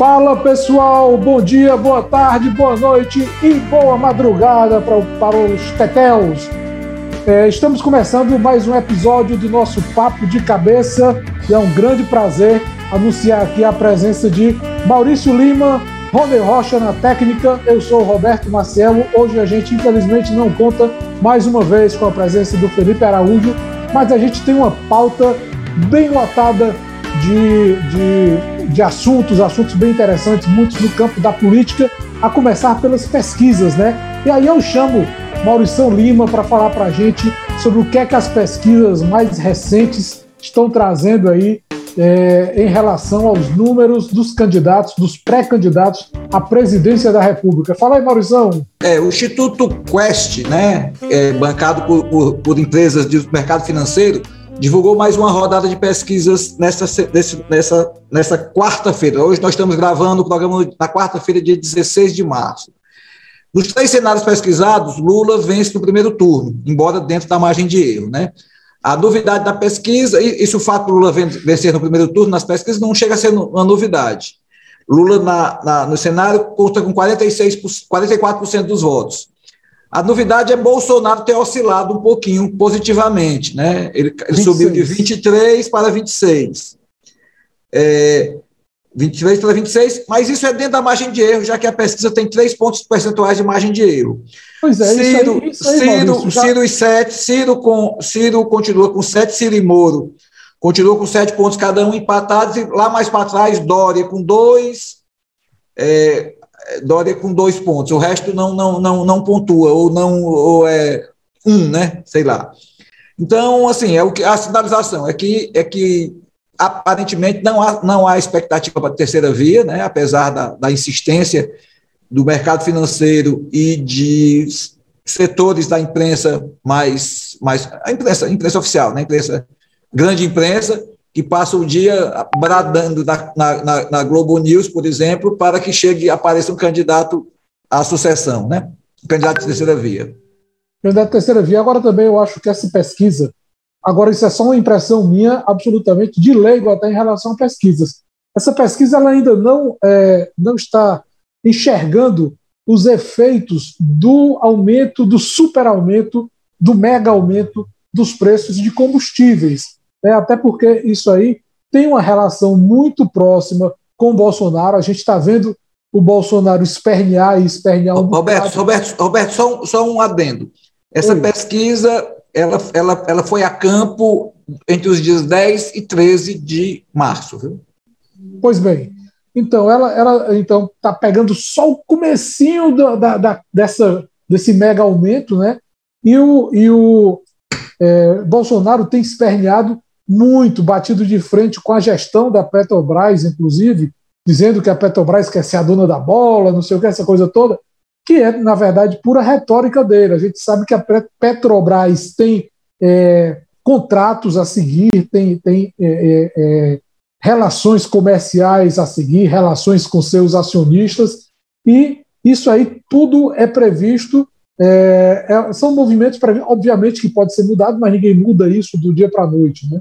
Fala pessoal, bom dia, boa tarde, boa noite e boa madrugada para os teteus. Estamos começando mais um episódio do nosso Papo de Cabeça e é um grande prazer anunciar aqui a presença de Maurício Lima, Roder Rocha na técnica, eu sou o Roberto Marcelo. Hoje a gente infelizmente não conta mais uma vez com a presença do Felipe Araújo, mas a gente tem uma pauta bem lotada de assuntos bem interessantes, muitos no campo da política, a começar pelas pesquisas, né? E aí eu chamo Maurício Lima para falar para a gente sobre o que é que as pesquisas mais recentes estão trazendo aí em relação aos números dos candidatos, dos pré-candidatos à presidência da República. Fala aí, Maurício. O Instituto Quest, né, bancado por empresas do mercado financeiro, divulgou mais uma rodada de pesquisas nessa quarta-feira. Hoje nós estamos gravando o programa na quarta-feira, dia 16 de março. Nos três cenários pesquisados, Lula vence no primeiro turno, embora dentro da margem de erro, né? A novidade da pesquisa, e se o fato do Lula vencer no primeiro turno nas pesquisas não chega a ser uma novidade. Lula no cenário conta com 44% dos votos. A novidade é Bolsonaro ter oscilado um pouquinho positivamente, né? Ele subiu de 23 para 26. 23 para 26, mas isso é dentro da margem de erro, já que a pesquisa tem 3 pontos percentuais de margem de erro. Pois é, Ciro continua com 7, Ciro e Moro continua com 7 pontos cada um empatados, e lá mais para trás, Dória com 2, Dória com 2 pontos, o resto não pontua, ou é 1, né? Sei lá. Então, assim, a sinalização é que aparentemente não há expectativa para a terceira via, né? Apesar da insistência do mercado financeiro e de setores da imprensa mais a imprensa oficial, né? Grande imprensa, que passa o dia bradando na Globo News, por exemplo, para que apareça um candidato à sucessão, né? Um candidato de terceira via. Candidato de terceira via. Agora também eu acho que essa pesquisa, agora isso é só uma impressão minha, absolutamente de leigo até em relação a pesquisas. Essa pesquisa ela ainda não está enxergando os efeitos do aumento, do superaumento, do mega aumento dos preços de combustíveis. Até porque isso aí tem uma relação muito próxima com o Bolsonaro. A gente está vendo o Bolsonaro espernear. Roberto, só um adendo. Essa pesquisa ela foi a campo entre os dias 10 e 13 de março. Viu? Pois bem. Então, ela está pegando só o comecinho desse mega aumento, né? E o Bolsonaro tem esperneado muito, batido de frente com a gestão da Petrobras, inclusive, dizendo que a Petrobras quer ser a dona da bola, não sei o que, essa coisa toda, que é, na verdade, pura retórica dele. A gente sabe que a Petrobras tem contratos a seguir, tem relações comerciais a seguir, relações com seus acionistas, e isso aí tudo é previsto. São movimentos, obviamente, que pode ser mudado, mas ninguém muda isso do dia para a noite, né?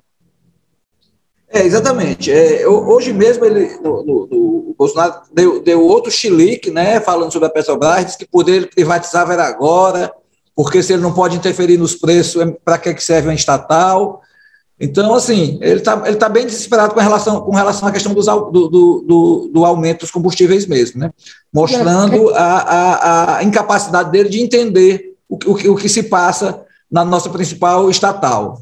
Exatamente. Hoje mesmo o Bolsonaro deu outro chilique, né, falando sobre a Petrobras, disse que poder privatizar era agora, porque se ele não pode interferir nos preços, para que serve a estatal? Então, assim, ele tá bem desesperado com relação à questão do aumento dos combustíveis mesmo, né? Mostrando a incapacidade dele de entender o que se passa na nossa principal estatal.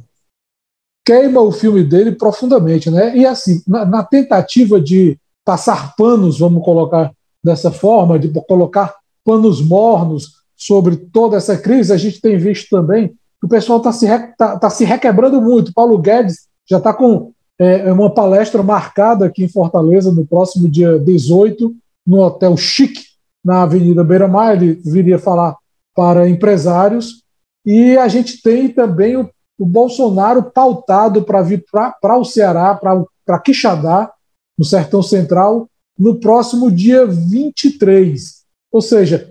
Queima o filme dele profundamente, né? E assim, na tentativa de passar panos, vamos colocar dessa forma, de colocar panos mornos sobre toda essa crise, a gente tem visto também que o pessoal está se requebrando muito. Paulo Guedes já está com uma palestra marcada aqui em Fortaleza no próximo dia 18, no Hotel Chique, na Avenida Beira-Mar. Ele viria falar para empresários. E a gente tem também o Bolsonaro pautado para vir para o Ceará, para Quixadá, no Sertão Central, no próximo dia 23. Ou seja,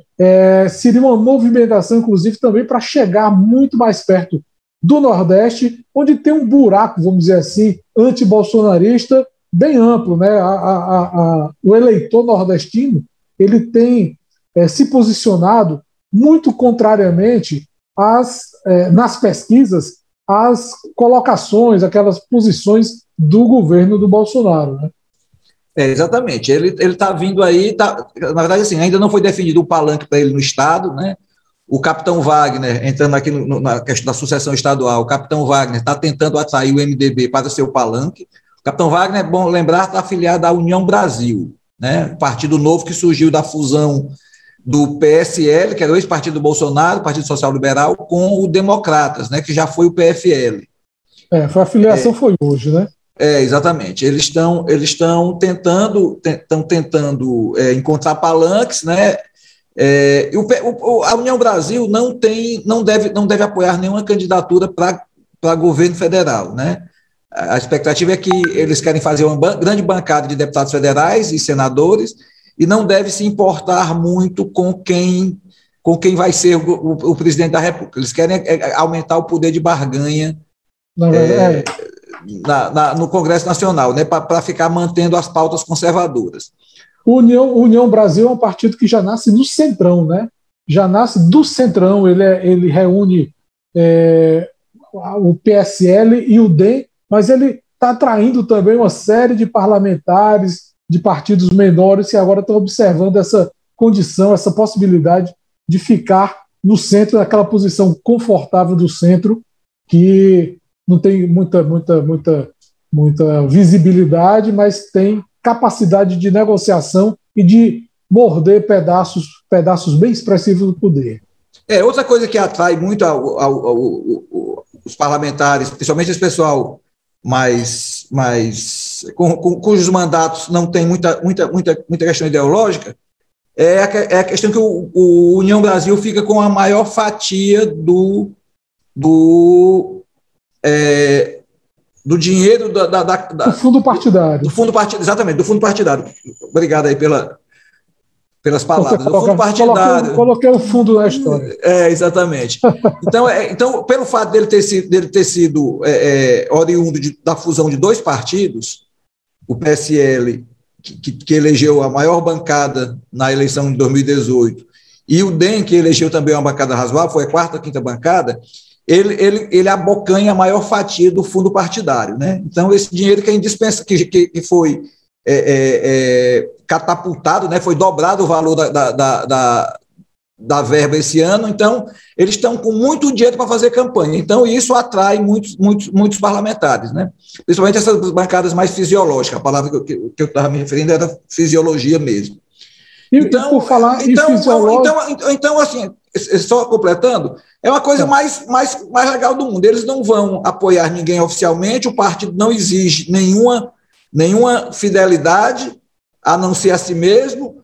seria uma movimentação, inclusive, também para chegar muito mais perto do Nordeste, onde tem um buraco, vamos dizer assim, anti-bolsonarista bem amplo, né? O eleitor nordestino ele tem se posicionado muito contrariamente nas pesquisas às colocações, aquelas posições do governo do Bolsonaro, né? É, exatamente, ele está vindo aí, na verdade assim, ainda não foi definido o palanque para ele no Estado, né? O Capitão Wagner, entrando aqui na questão da sucessão estadual, o Capitão Wagner está tentando atrair o MDB para seu palanque. O Capitão Wagner, é bom lembrar, está afiliado à União Brasil, né? Um partido novo que surgiu da fusão do PSL, que era o ex-partido do Bolsonaro, o Partido Social Liberal, com o Democratas, né? Que já foi o PFL. A filiação foi hoje, né? Exatamente. Eles estão tentando encontrar palanques, né? A União Brasil não deve apoiar nenhuma candidatura para governo federal, né? A expectativa é que eles querem fazer uma grande bancada de deputados federais e senadores e não deve se importar muito com quem vai ser o presidente da República. Eles querem aumentar o poder de barganha no Congresso Nacional, né, para ficar mantendo as pautas conservadoras. União Brasil é um partido que já nasce no centrão, né? Já nasce do centrão, ele reúne o PSL e o DEM, mas ele está atraindo também uma série de parlamentares, de partidos menores que agora estão observando essa condição, essa possibilidade de ficar no centro, naquela posição confortável do centro, que não tem muita visibilidade, mas tem capacidade de negociação e de morder pedaços bem expressivos do poder. Outra coisa que atrai muito os parlamentares, principalmente esse pessoal mais cujos mandatos não tem muita questão ideológica, é a questão que o União Brasil fica com a maior fatia do dinheiro do fundo partidário. Do fundo partidário, exatamente, do fundo partidário. Obrigado aí pelas palavras. Do fundo partidário. Coloquei o fundo na história. Exatamente. Então, pelo fato dele ter sido oriundo da fusão de dois partidos, o PSL, que elegeu a maior bancada na eleição de 2018, e o DEM, que elegeu também uma bancada razoável, foi a quarta, quinta bancada, ele abocanha a maior fatia do fundo partidário, né? Então, esse dinheiro que é indispensável, que foi catapultado, né? Foi dobrado o valor da verba esse ano. Então, eles estão com muito dinheiro para fazer campanha. Então, isso atrai muitos parlamentares, né? Principalmente essas bancadas mais fisiológicas. A palavra que eu estava me referindo era fisiologia mesmo. Então, assim, só completando, é uma coisa mais legal do mundo. Eles não vão apoiar ninguém oficialmente, o partido não exige nenhuma fidelidade, a não ser a si mesmo,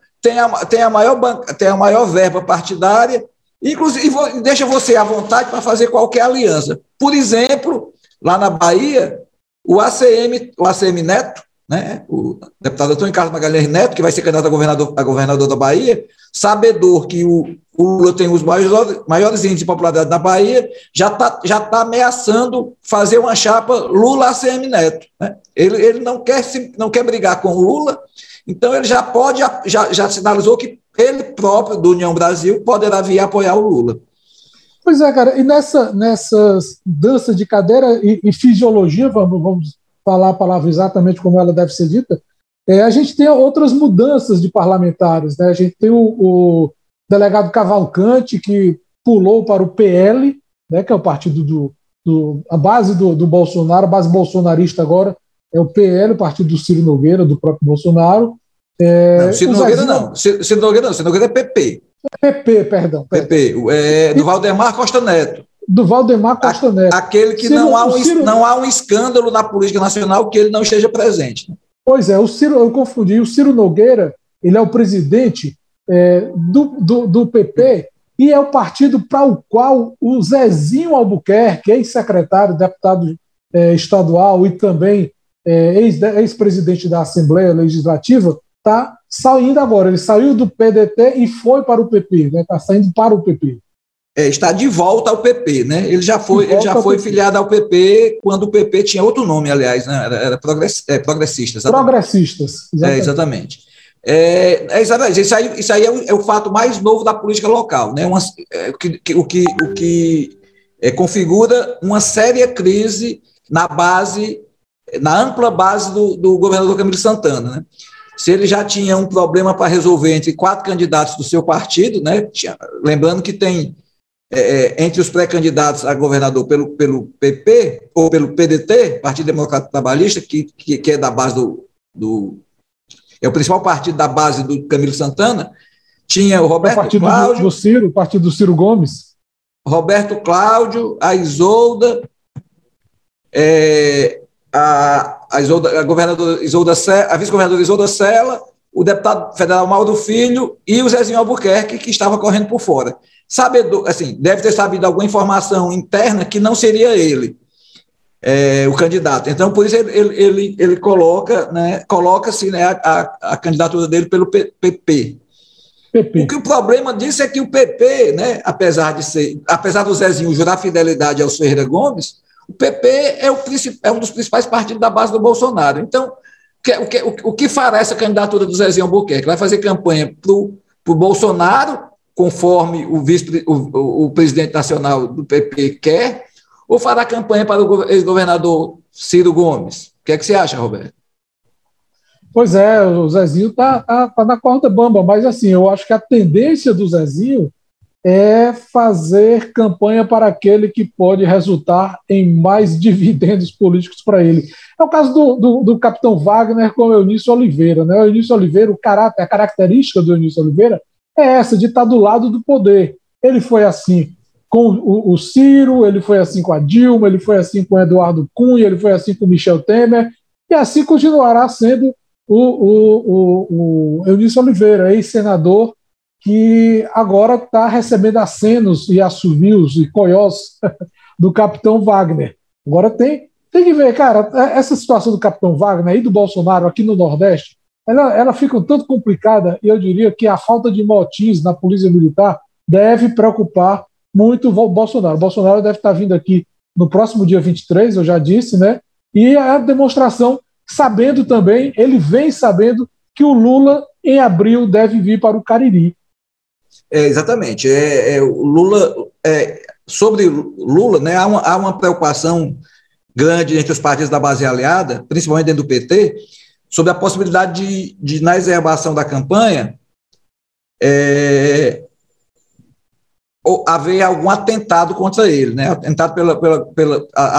tem a maior verba partidária, inclusive deixa você à vontade para fazer qualquer aliança. Por exemplo, lá na Bahia, o ACM Neto, né? O deputado Antônio Carlos Magalhães Neto, que vai ser candidato a governador da Bahia, sabedor que o Lula tem os maiores índices de popularidade na Bahia, já tá ameaçando fazer uma chapa Lula-ACM Neto, né? Ele não quer brigar com o Lula, então ele já sinalizou que ele próprio, do União Brasil, poderá vir apoiar o Lula. Pois é, cara, e nessas danças de cadeira e fisiologia, vamos falar a palavra exatamente como ela deve ser dita, a gente tem outras mudanças de parlamentares, né? A gente tem o delegado Cavalcante, que pulou para o PL, né, que é o partido a base do Bolsonaro, a base bolsonarista agora é o PL, o partido do Ciro Nogueira, do próprio Bolsonaro. Ciro Nogueira é PP. É PP. Do Valdemar Costa Neto. Do Valdemar Costa Neto. Aquele que Ciro, não há um escândalo na política nacional que ele não esteja presente. Pois é, eu confundi. O Ciro Nogueira, ele é o presidente do PP e é o partido para o qual o Zezinho Albuquerque, ex-secretário, deputado estadual e também ex-presidente da Assembleia Legislativa, está saindo agora. Ele saiu do PDT e foi para o PP, está saindo para o PP. está de volta ao PP, né? Ele já foi filiado ao PP quando o PP tinha outro nome, aliás, né? Era progressistas. Exatamente. Progressistas, exatamente. Exatamente. Isso aí é o fato mais novo da política local, né? Configura uma séria crise na ampla base do governador Camilo Santana, né? Se ele já tinha um problema para resolver entre 4 candidatos do seu partido, né? Lembrando que tem entre os pré-candidatos a governador pelo PP ou pelo PDT, Partido Democrata Trabalhista, que é da base é o principal partido da base do Camilo Santana, tinha o Roberto Cláudio, o partido do Ciro Gomes, Roberto Cláudio, a Isolda, a vice-governadora Isolda Cela, o deputado federal Mauro Filho e o Zezinho Albuquerque, que estava correndo por fora. Deve ter sabido alguma informação interna que não seria ele o candidato. Então, por isso, ele coloca-se, né, a candidatura dele pelo PP. O problema disso é que o PP, né, apesar do Zezinho jurar fidelidade ao Ferreira Gomes, o PP é um dos principais partidos da base do Bolsonaro. Então, o que fará essa candidatura do Zezinho Albuquerque? Vai fazer campanha para o Bolsonaro, conforme o presidente nacional do PP quer, ou fará campanha para o ex-governador Ciro Gomes? O que é que você acha, Roberto? Pois é, o Zezinho está na corda bamba, mas assim, eu acho que a tendência do Zezinho é fazer campanha para aquele que pode resultar em mais dividendos políticos para ele. É o caso do Capitão Wagner com o Eunício Oliveira, né? O Eunício Oliveira, a característica do Eunício Oliveira é essa, de estar do lado do poder. Ele foi assim com o Ciro, ele foi assim com a Dilma, ele foi assim com o Eduardo Cunha, ele foi assim com o Michel Temer, e assim continuará sendo o Eunício Oliveira, ex-senador, que agora está recebendo acenos e assovios e coiós do Capitão Wagner. Agora tem que ver, cara, essa situação do Capitão Wagner e do Bolsonaro aqui no Nordeste, ela fica um tanto complicada, e eu diria que a falta de motins na polícia militar deve preocupar muito o Bolsonaro. O Bolsonaro deve estar vindo aqui no próximo dia 23, eu já disse, né? E a demonstração, sabendo também, ele vem sabendo que o Lula, em abril, deve vir para o Cariri. Exatamente. Sobre Lula, né, há uma preocupação grande entre os partidos da base aliada, principalmente dentro do PT, sobre a possibilidade de na exacerbação da campanha, haver algum atentado contra ele, né, atentado pela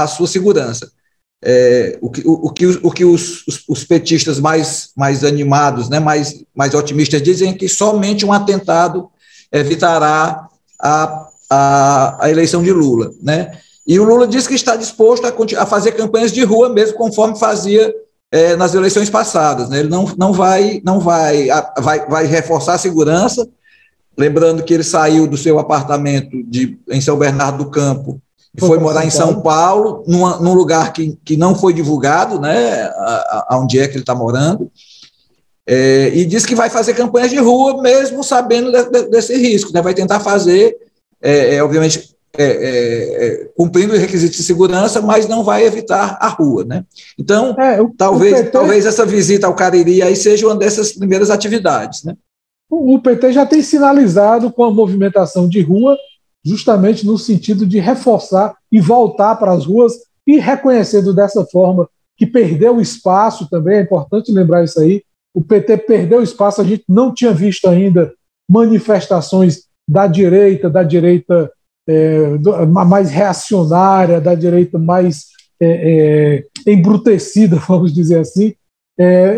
sua segurança. O que os petistas mais animados, né, mais otimistas dizem é que somente um atentado evitará a eleição de Lula, né? E o Lula diz que está disposto a fazer campanhas de rua mesmo, conforme fazia nas eleições passadas, né? Ele vai reforçar a segurança, lembrando que ele saiu do seu apartamento em São Bernardo do Campo e foi morar em São Paulo, num lugar que não foi divulgado, né, aonde é que ele está morando, e diz que vai fazer campanhas de rua, mesmo sabendo desse risco, né, vai tentar fazer, obviamente, cumprindo os requisitos de segurança, mas não vai evitar a rua, né? Então, talvez essa visita ao Cariri aí seja uma dessas primeiras atividades, né? O PT já tem sinalizado com a movimentação de rua, justamente no sentido de reforçar e voltar para as ruas, e reconhecendo dessa forma que perdeu espaço também, é importante lembrar isso aí, o PT perdeu espaço, a gente não tinha visto ainda manifestações da direita mais reacionária, da direita mais embrutecida, vamos dizer assim,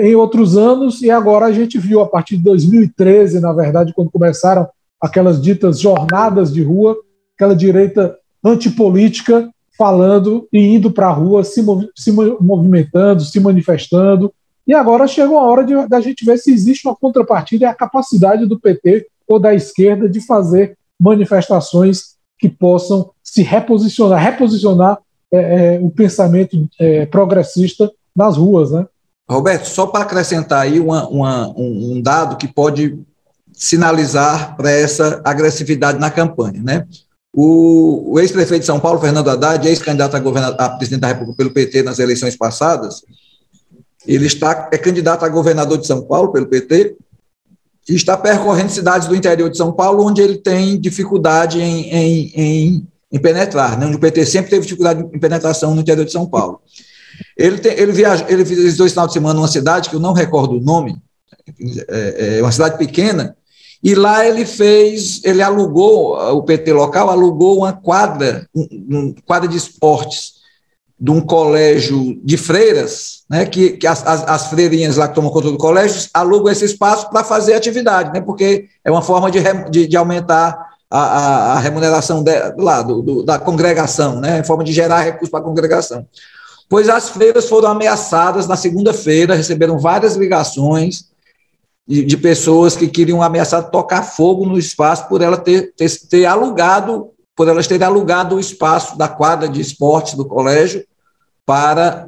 em outros anos, e agora a gente viu a partir de 2013, na verdade, quando começaram aquelas ditas jornadas de rua, aquela direita antipolítica falando e indo para a rua, se movimentando, se manifestando. E agora chegou a hora da gente ver se existe uma contrapartida e a capacidade do PT ou da esquerda de fazer manifestações que possam se reposicionar o pensamento progressista nas ruas, né? Roberto, só para acrescentar aí um dado que pode sinalizar para essa agressividade na campanha, né? O ex-prefeito de São Paulo, Fernando Haddad, ex-candidato a presidente da República pelo PT nas eleições passadas, ele é candidato a governador de São Paulo pelo PT e está percorrendo cidades do interior de São Paulo onde ele tem dificuldade em penetrar, né? O PT sempre teve dificuldade em penetração no interior de São Paulo. Ele visitou esse final de semana uma cidade que eu não recordo o nome, é uma cidade pequena, e lá ele alugou, o PT local alugou uma quadra, quadra de esportes de um colégio de freiras, né, que as freirinhas lá que tomam conta do colégio alugam esse espaço para fazer atividade, né, porque é uma forma de aumentar a remuneração da congregação, né, forma de gerar recursos para a congregação. Pois as freiras foram ameaçadas na segunda-feira, receberam várias ligações de pessoas que queriam ameaçar tocar fogo no espaço por ela ter alugado, por elas terem alugado o espaço da quadra de esportes do colégio para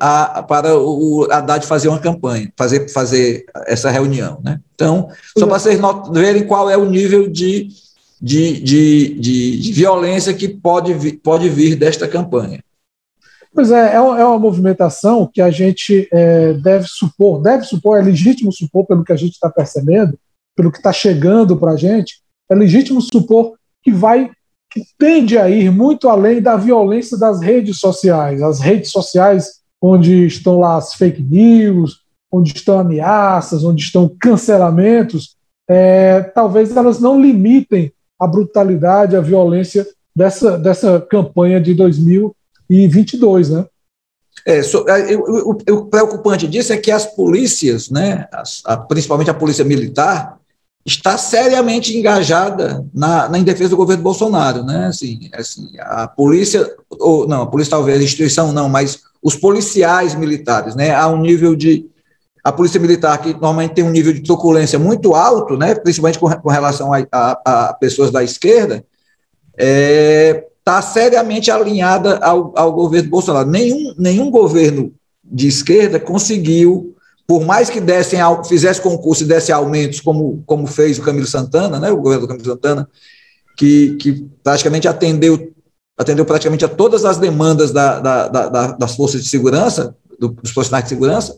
o Haddad fazer uma campanha, fazer essa reunião, né? Então, só para vocês verem qual é o nível de violência que pode vir desta campanha. Pois é, é uma movimentação que a gente deve supor, é legítimo supor, pelo que a gente está percebendo, pelo que está chegando para a gente, é legítimo supor que tende a ir muito além da violência das redes sociais. As redes sociais onde estão lá as fake news, onde estão ameaças, onde estão cancelamentos, talvez elas não limitem a brutalidade, a violência dessa campanha de 2022, né? O preocupante disso é que as polícias, né, principalmente a polícia militar, está seriamente engajada em defesa do governo Bolsonaro, né? Assim, mas os policiais militares, né? Há um nível a polícia militar que normalmente tem um nível de truculência muito alto, né? Principalmente com relação a pessoas da esquerda, está seriamente alinhada ao governo Bolsonaro. Nenhum governo de esquerda conseguiu, por mais que fizesse concurso e desse aumentos, como fez o Camilo Santana, né, o governo do Camilo Santana, que praticamente atendeu praticamente a todas as demandas das forças de segurança, dos profissionais de segurança,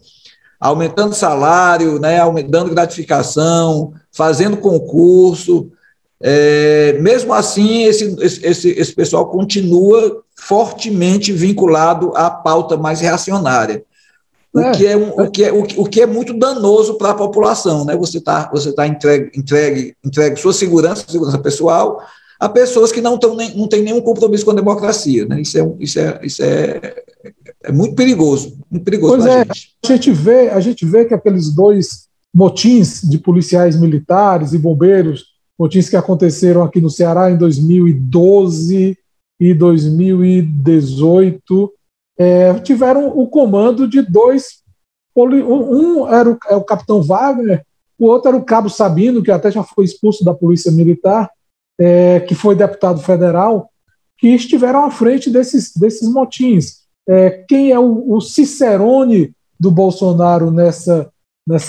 aumentando salário, né, dando gratificação, fazendo concurso. Mesmo assim, esse pessoal continua fortemente vinculado à pauta mais reacionária, o que é muito danoso para a população, né? Você tá entregue sua segurança pessoal a pessoas que não têm nenhum compromisso com a democracia, né? Isso é muito perigoso, muito perigoso para a gente. A gente vê que aqueles dois motins de policiais militares e bombeiros, motins que aconteceram aqui no Ceará em 2012 e 2018, tiveram o comando de dois... Um era o Capitão Wagner, o outro era o Cabo Sabino, que até já foi expulso da Polícia Militar, que foi deputado federal, que estiveram à frente desses motins. Quem é o Cicerone do Bolsonaro nessa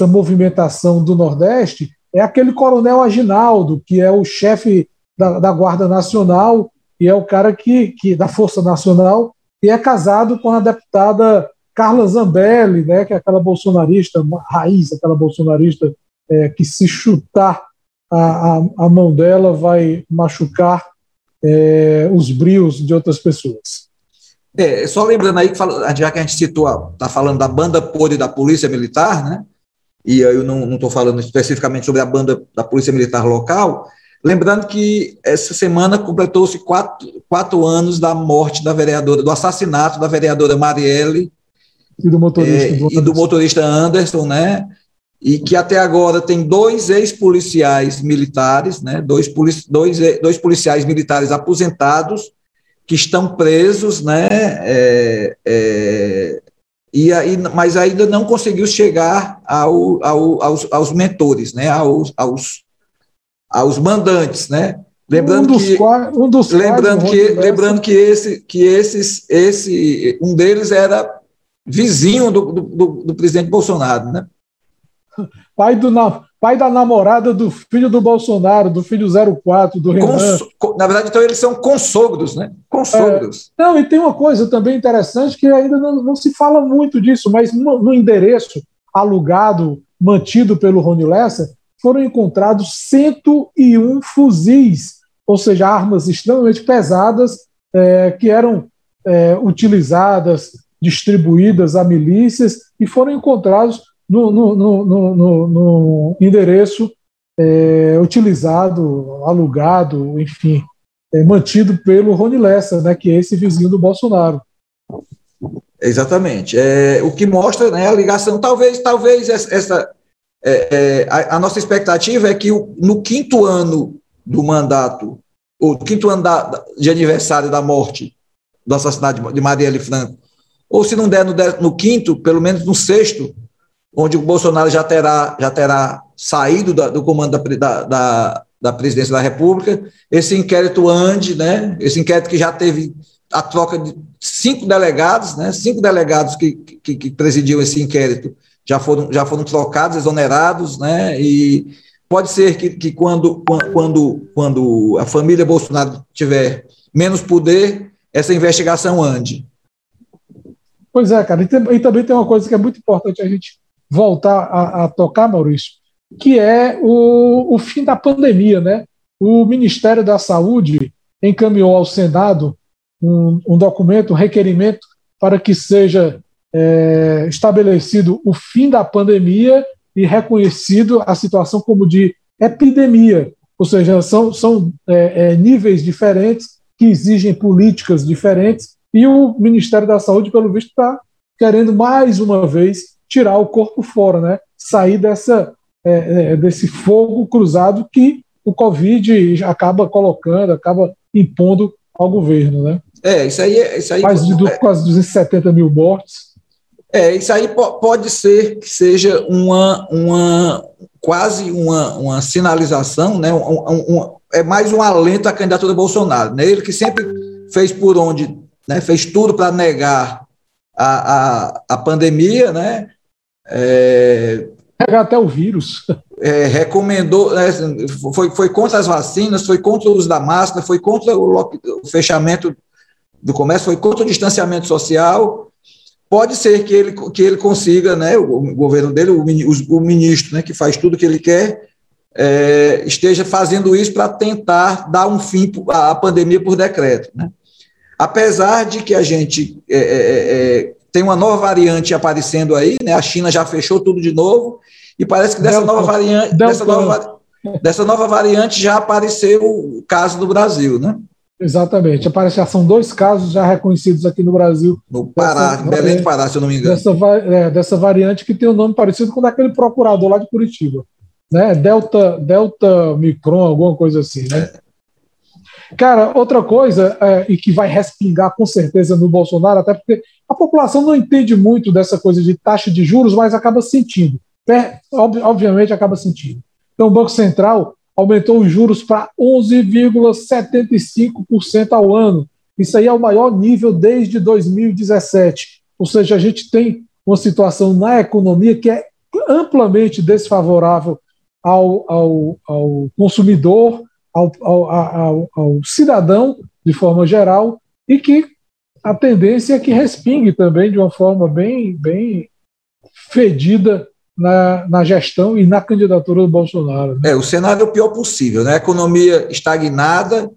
movimentação do Nordeste é aquele coronel Aginaldo, que é o chefe da Guarda Nacional e é o cara que da Força Nacional, e é casado com a deputada Carla Zambelli, né, que é aquela bolsonarista, raiz, aquela bolsonarista que se chutar a mão dela vai machucar os brios de outras pessoas. Só lembrando aí, já que a gente está falando da banda podre da Polícia Militar, né? E eu não estou falando especificamente sobre a banda da Polícia Militar local, lembrando que essa semana completou-se quatro anos da morte do assassinato da vereadora Marielle e do motorista Anderson, né? E que até agora tem dois ex-policiais militares, né? Dois policiais militares aposentados que estão presos, né? Mas ainda não conseguiu chegar aos mentores, né? aos mandantes, né? Lembrando que um deles era vizinho do presidente Bolsonaro, né? Pai da namorada do filho do Bolsonaro, do filho 04, do Renan. Na verdade, então, eles são consogros, né? Consogros. É, não, e tem uma coisa também interessante que ainda não se fala muito disso, mas no endereço alugado, mantido pelo Rony Lessa, foram encontrados 101 fuzis, ou seja, armas extremamente pesadas que eram utilizadas, distribuídas a milícias e foram encontrados no endereço utilizado, alugado, enfim, mantido pelo Rony Lessa, né, que é esse vizinho do Bolsonaro. Exatamente. O que mostra, né, a ligação. Talvez a nossa expectativa é que no quinto ano do mandato, ou no quinto ano de aniversário da morte, do assassinato de Marielle Franco, ou se não der no quinto, pelo menos no sexto, onde o Bolsonaro já terá saído do comando da presidência da República, esse inquérito ande, né? Esse inquérito que já teve a troca de 5 delegados, né? 5 delegados que presidiam esse inquérito já foram trocados, exonerados, né? E pode ser que quando a família Bolsonaro tiver menos poder, essa investigação ande. Pois é, cara, e também tem uma coisa que é muito importante a gente voltar a tocar, Maurício, que é o fim da pandemia, né? O Ministério da Saúde encaminhou ao Senado um documento, um requerimento para que seja estabelecido o fim da pandemia e reconhecido a situação como de epidemia, ou seja, são níveis diferentes que exigem políticas diferentes e o Ministério da Saúde, pelo visto, está querendo mais uma vez tirar o corpo fora, né? Sair desse fogo cruzado que o Covid acaba colocando, acaba impondo ao governo, né? Isso aí quase 270 mil mortes. Isso aí pode ser que seja quase uma sinalização, né? É mais um alento à candidatura do Bolsonaro, né? Ele que sempre fez por onde, né? Fez tudo para negar a pandemia, né? Pegar até o vírus. Recomendou, né, foi contra as vacinas, foi contra o uso da máscara, foi contra o fechamento do comércio, foi contra o distanciamento social. Pode ser que ele consiga, né, o governo dele, o ministro, né, que faz tudo o que ele quer, esteja fazendo isso para tentar dar um fim à pandemia por decreto, né? Apesar de que a gente tem uma nova variante aparecendo aí, né? A China já fechou tudo de novo, e parece que dessa nova variante já apareceu o caso do Brasil, né? Exatamente. São 2 casos já reconhecidos aqui no Brasil. No Pará, Belém do Pará, se eu não me engano. Dessa variante que tem um nome parecido com daquele procurador lá de Curitiba, né? Delta Micron, alguma coisa assim, né? Cara, outra coisa, e que vai respingar com certeza no Bolsonaro, até porque a população não entende muito dessa coisa de taxa de juros, mas acaba sentindo. Obviamente acaba sentindo. Então o Banco Central aumentou os juros para 11,75% ao ano. Isso aí é o maior nível desde 2017. Ou seja, a gente tem uma situação na economia que é amplamente desfavorável ao consumidor, ao cidadão, de forma geral, e que a tendência é que respingue também de uma forma bem, bem fedida na gestão e na candidatura do Bolsonaro, né? O cenário é o pior possível, né? Economia estagnada,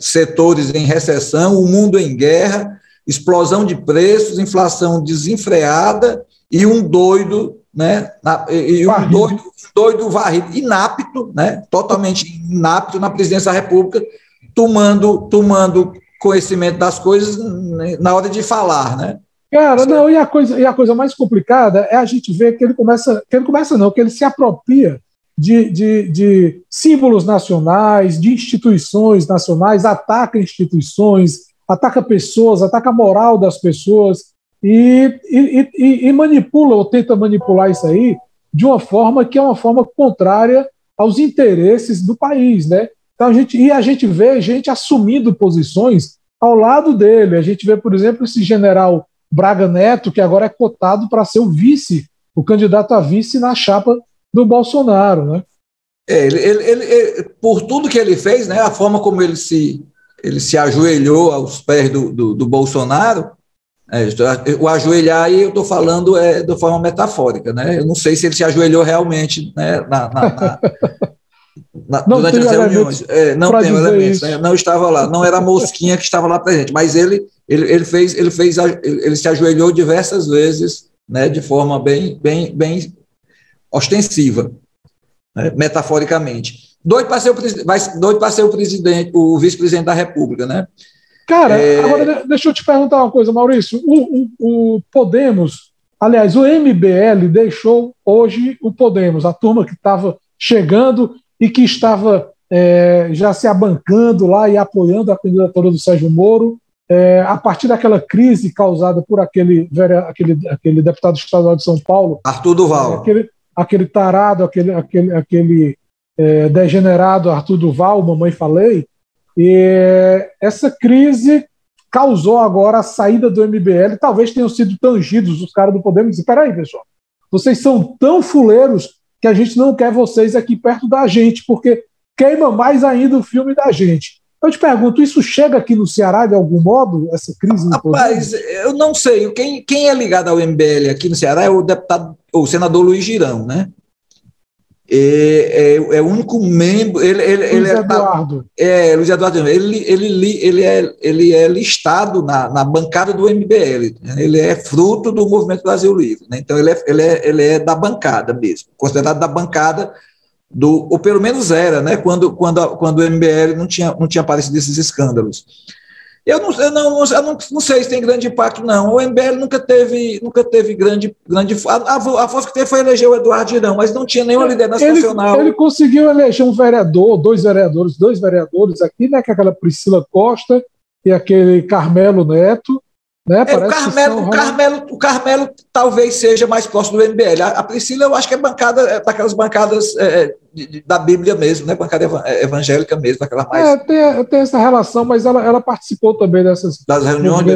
setores em recessão, o mundo em guerra, explosão de preços, inflação desenfreada e um doido, né? E um doido varrido, inapto, né? Totalmente inapto na presidência da República, tomando conhecimento das coisas na hora de falar, né? Cara, não, e a coisa mais complicada é a gente ver que que ele se apropria de símbolos nacionais, de instituições nacionais, ataca instituições, ataca pessoas, ataca a moral das pessoas e manipula ou tenta manipular isso aí de uma forma que é uma forma contrária aos interesses do país, né? Então a gente vê gente assumindo posições ao lado dele. A gente vê, por exemplo, esse general Braga Neto, que agora é cotado para ser o vice o candidato a vice na chapa do Bolsonaro, né? É, ele por tudo que ele fez, né, a forma como ele se ajoelhou aos pés do Bolsonaro, o ajoelhar aí eu estou falando de forma metafórica, né? Eu não sei se ele se ajoelhou realmente, né, durante as reuniões. Não tem elementos, né? Não estava lá, não era a mosquinha que estava lá presente, mas ele se ajoelhou diversas vezes, né, de forma bem ostensiva, né, metaforicamente. Doido para ser o presidente, o vice-presidente da República, né? Cara, agora deixa eu te perguntar uma coisa, Maurício. O Podemos, aliás, o MBL deixou hoje o Podemos, a turma que estava chegando e que estava já se abancando lá e apoiando a candidatura do Sérgio Moro, a partir daquela crise causada por aquele deputado estadual de São Paulo, Arthur Duval. Aquele tarado, aquele degenerado Arthur Duval, mamãe falei. E essa crise causou agora a saída do MBL. Talvez tenham sido tangidos os caras do Podemos. Espera aí, pessoal, vocês são tão fuleiros que a gente não quer vocês aqui perto da gente, porque queima mais ainda o filme da gente. Eu te pergunto, isso chega aqui no Ceará de algum modo, essa crise? Rapaz, eu não sei. Quem é ligado ao MBL aqui no Ceará é o deputado, o senador Luiz Girão, né? É o único membro. Luiz Eduardo. Ele é listado na bancada do MBL. Ele é fruto do Movimento Brasil Livre, né? Então ele é da bancada mesmo, considerado da bancada do, ou pelo menos era, né? Quando o MBL não tinha aparecido esses escândalos. Eu não sei se tem grande impacto, não. O MBL nunca teve grande a força que teve foi eleger o Eduardo Girão, mas não tinha nenhuma liderança nacional. Ele conseguiu eleger um vereador, dois vereadores aqui, né, que é aquela Priscila Costa e aquele Carmelo Neto, né? O Carmelo talvez seja mais próximo do MBL. A Priscila eu acho que é bancada, daquelas bancadas da Bíblia mesmo, né? Bancada evangélica mesmo, daquela mais. Tem essa relação, mas ela participou também das reuniões,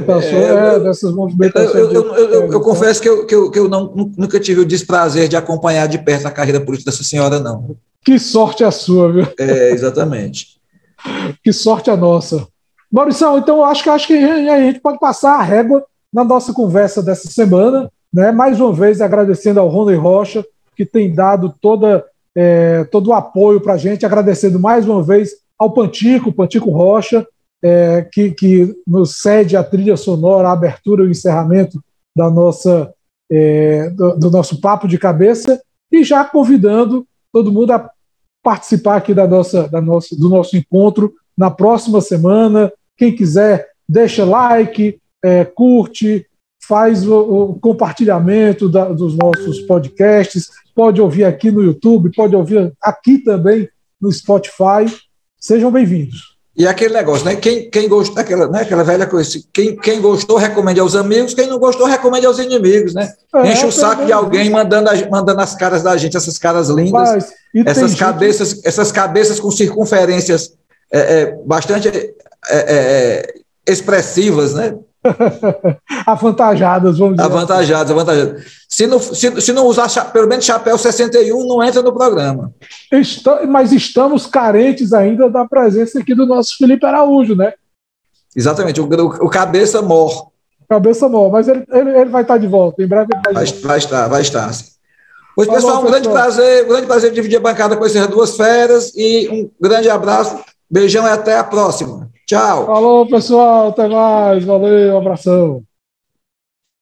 dessas movimentações. Eu confesso que eu nunca tive o desprazer de acompanhar de perto a carreira política dessa senhora, não. Que sorte a sua, viu? Exatamente. Que sorte a nossa. Maurício, então acho que a gente pode passar a régua na nossa conversa dessa semana, né? Mais uma vez agradecendo ao Rony Rocha, que tem dado todo o apoio para a gente, agradecendo mais uma vez ao Pantico Rocha, que nos cede a trilha sonora, a abertura e o encerramento do nosso Papo de Cabeça, e já convidando todo mundo a participar aqui do nosso encontro na próxima semana. Quem quiser, deixa like, curte, faz o compartilhamento dos nossos podcasts, pode ouvir aqui no YouTube, pode ouvir aqui também no Spotify. Sejam bem-vindos. E aquele negócio, né? Quem gostou, aquela velha coisa, quem gostou, recomende aos amigos, quem não gostou, recomende aos inimigos, né? Enche o saco de alguém mandando as caras da gente, essas caras lindas, mas, essas cabeças com circunferências bastante expressivas, né? Avantajadas. Se não usar pelo menos chapéu 61, não entra no programa. Mas estamos carentes ainda da presença aqui do nosso Felipe Araújo, né? Exatamente, o cabeça mor. Mas ele vai estar de volta, em breve ele vai estar. Vai estar. Pois, pessoal, um grande prazer dividir a bancada com essas duas feras e um grande abraço. Beijão e até a próxima. Tchau. Falou, pessoal. Até mais. Valeu. Um abração.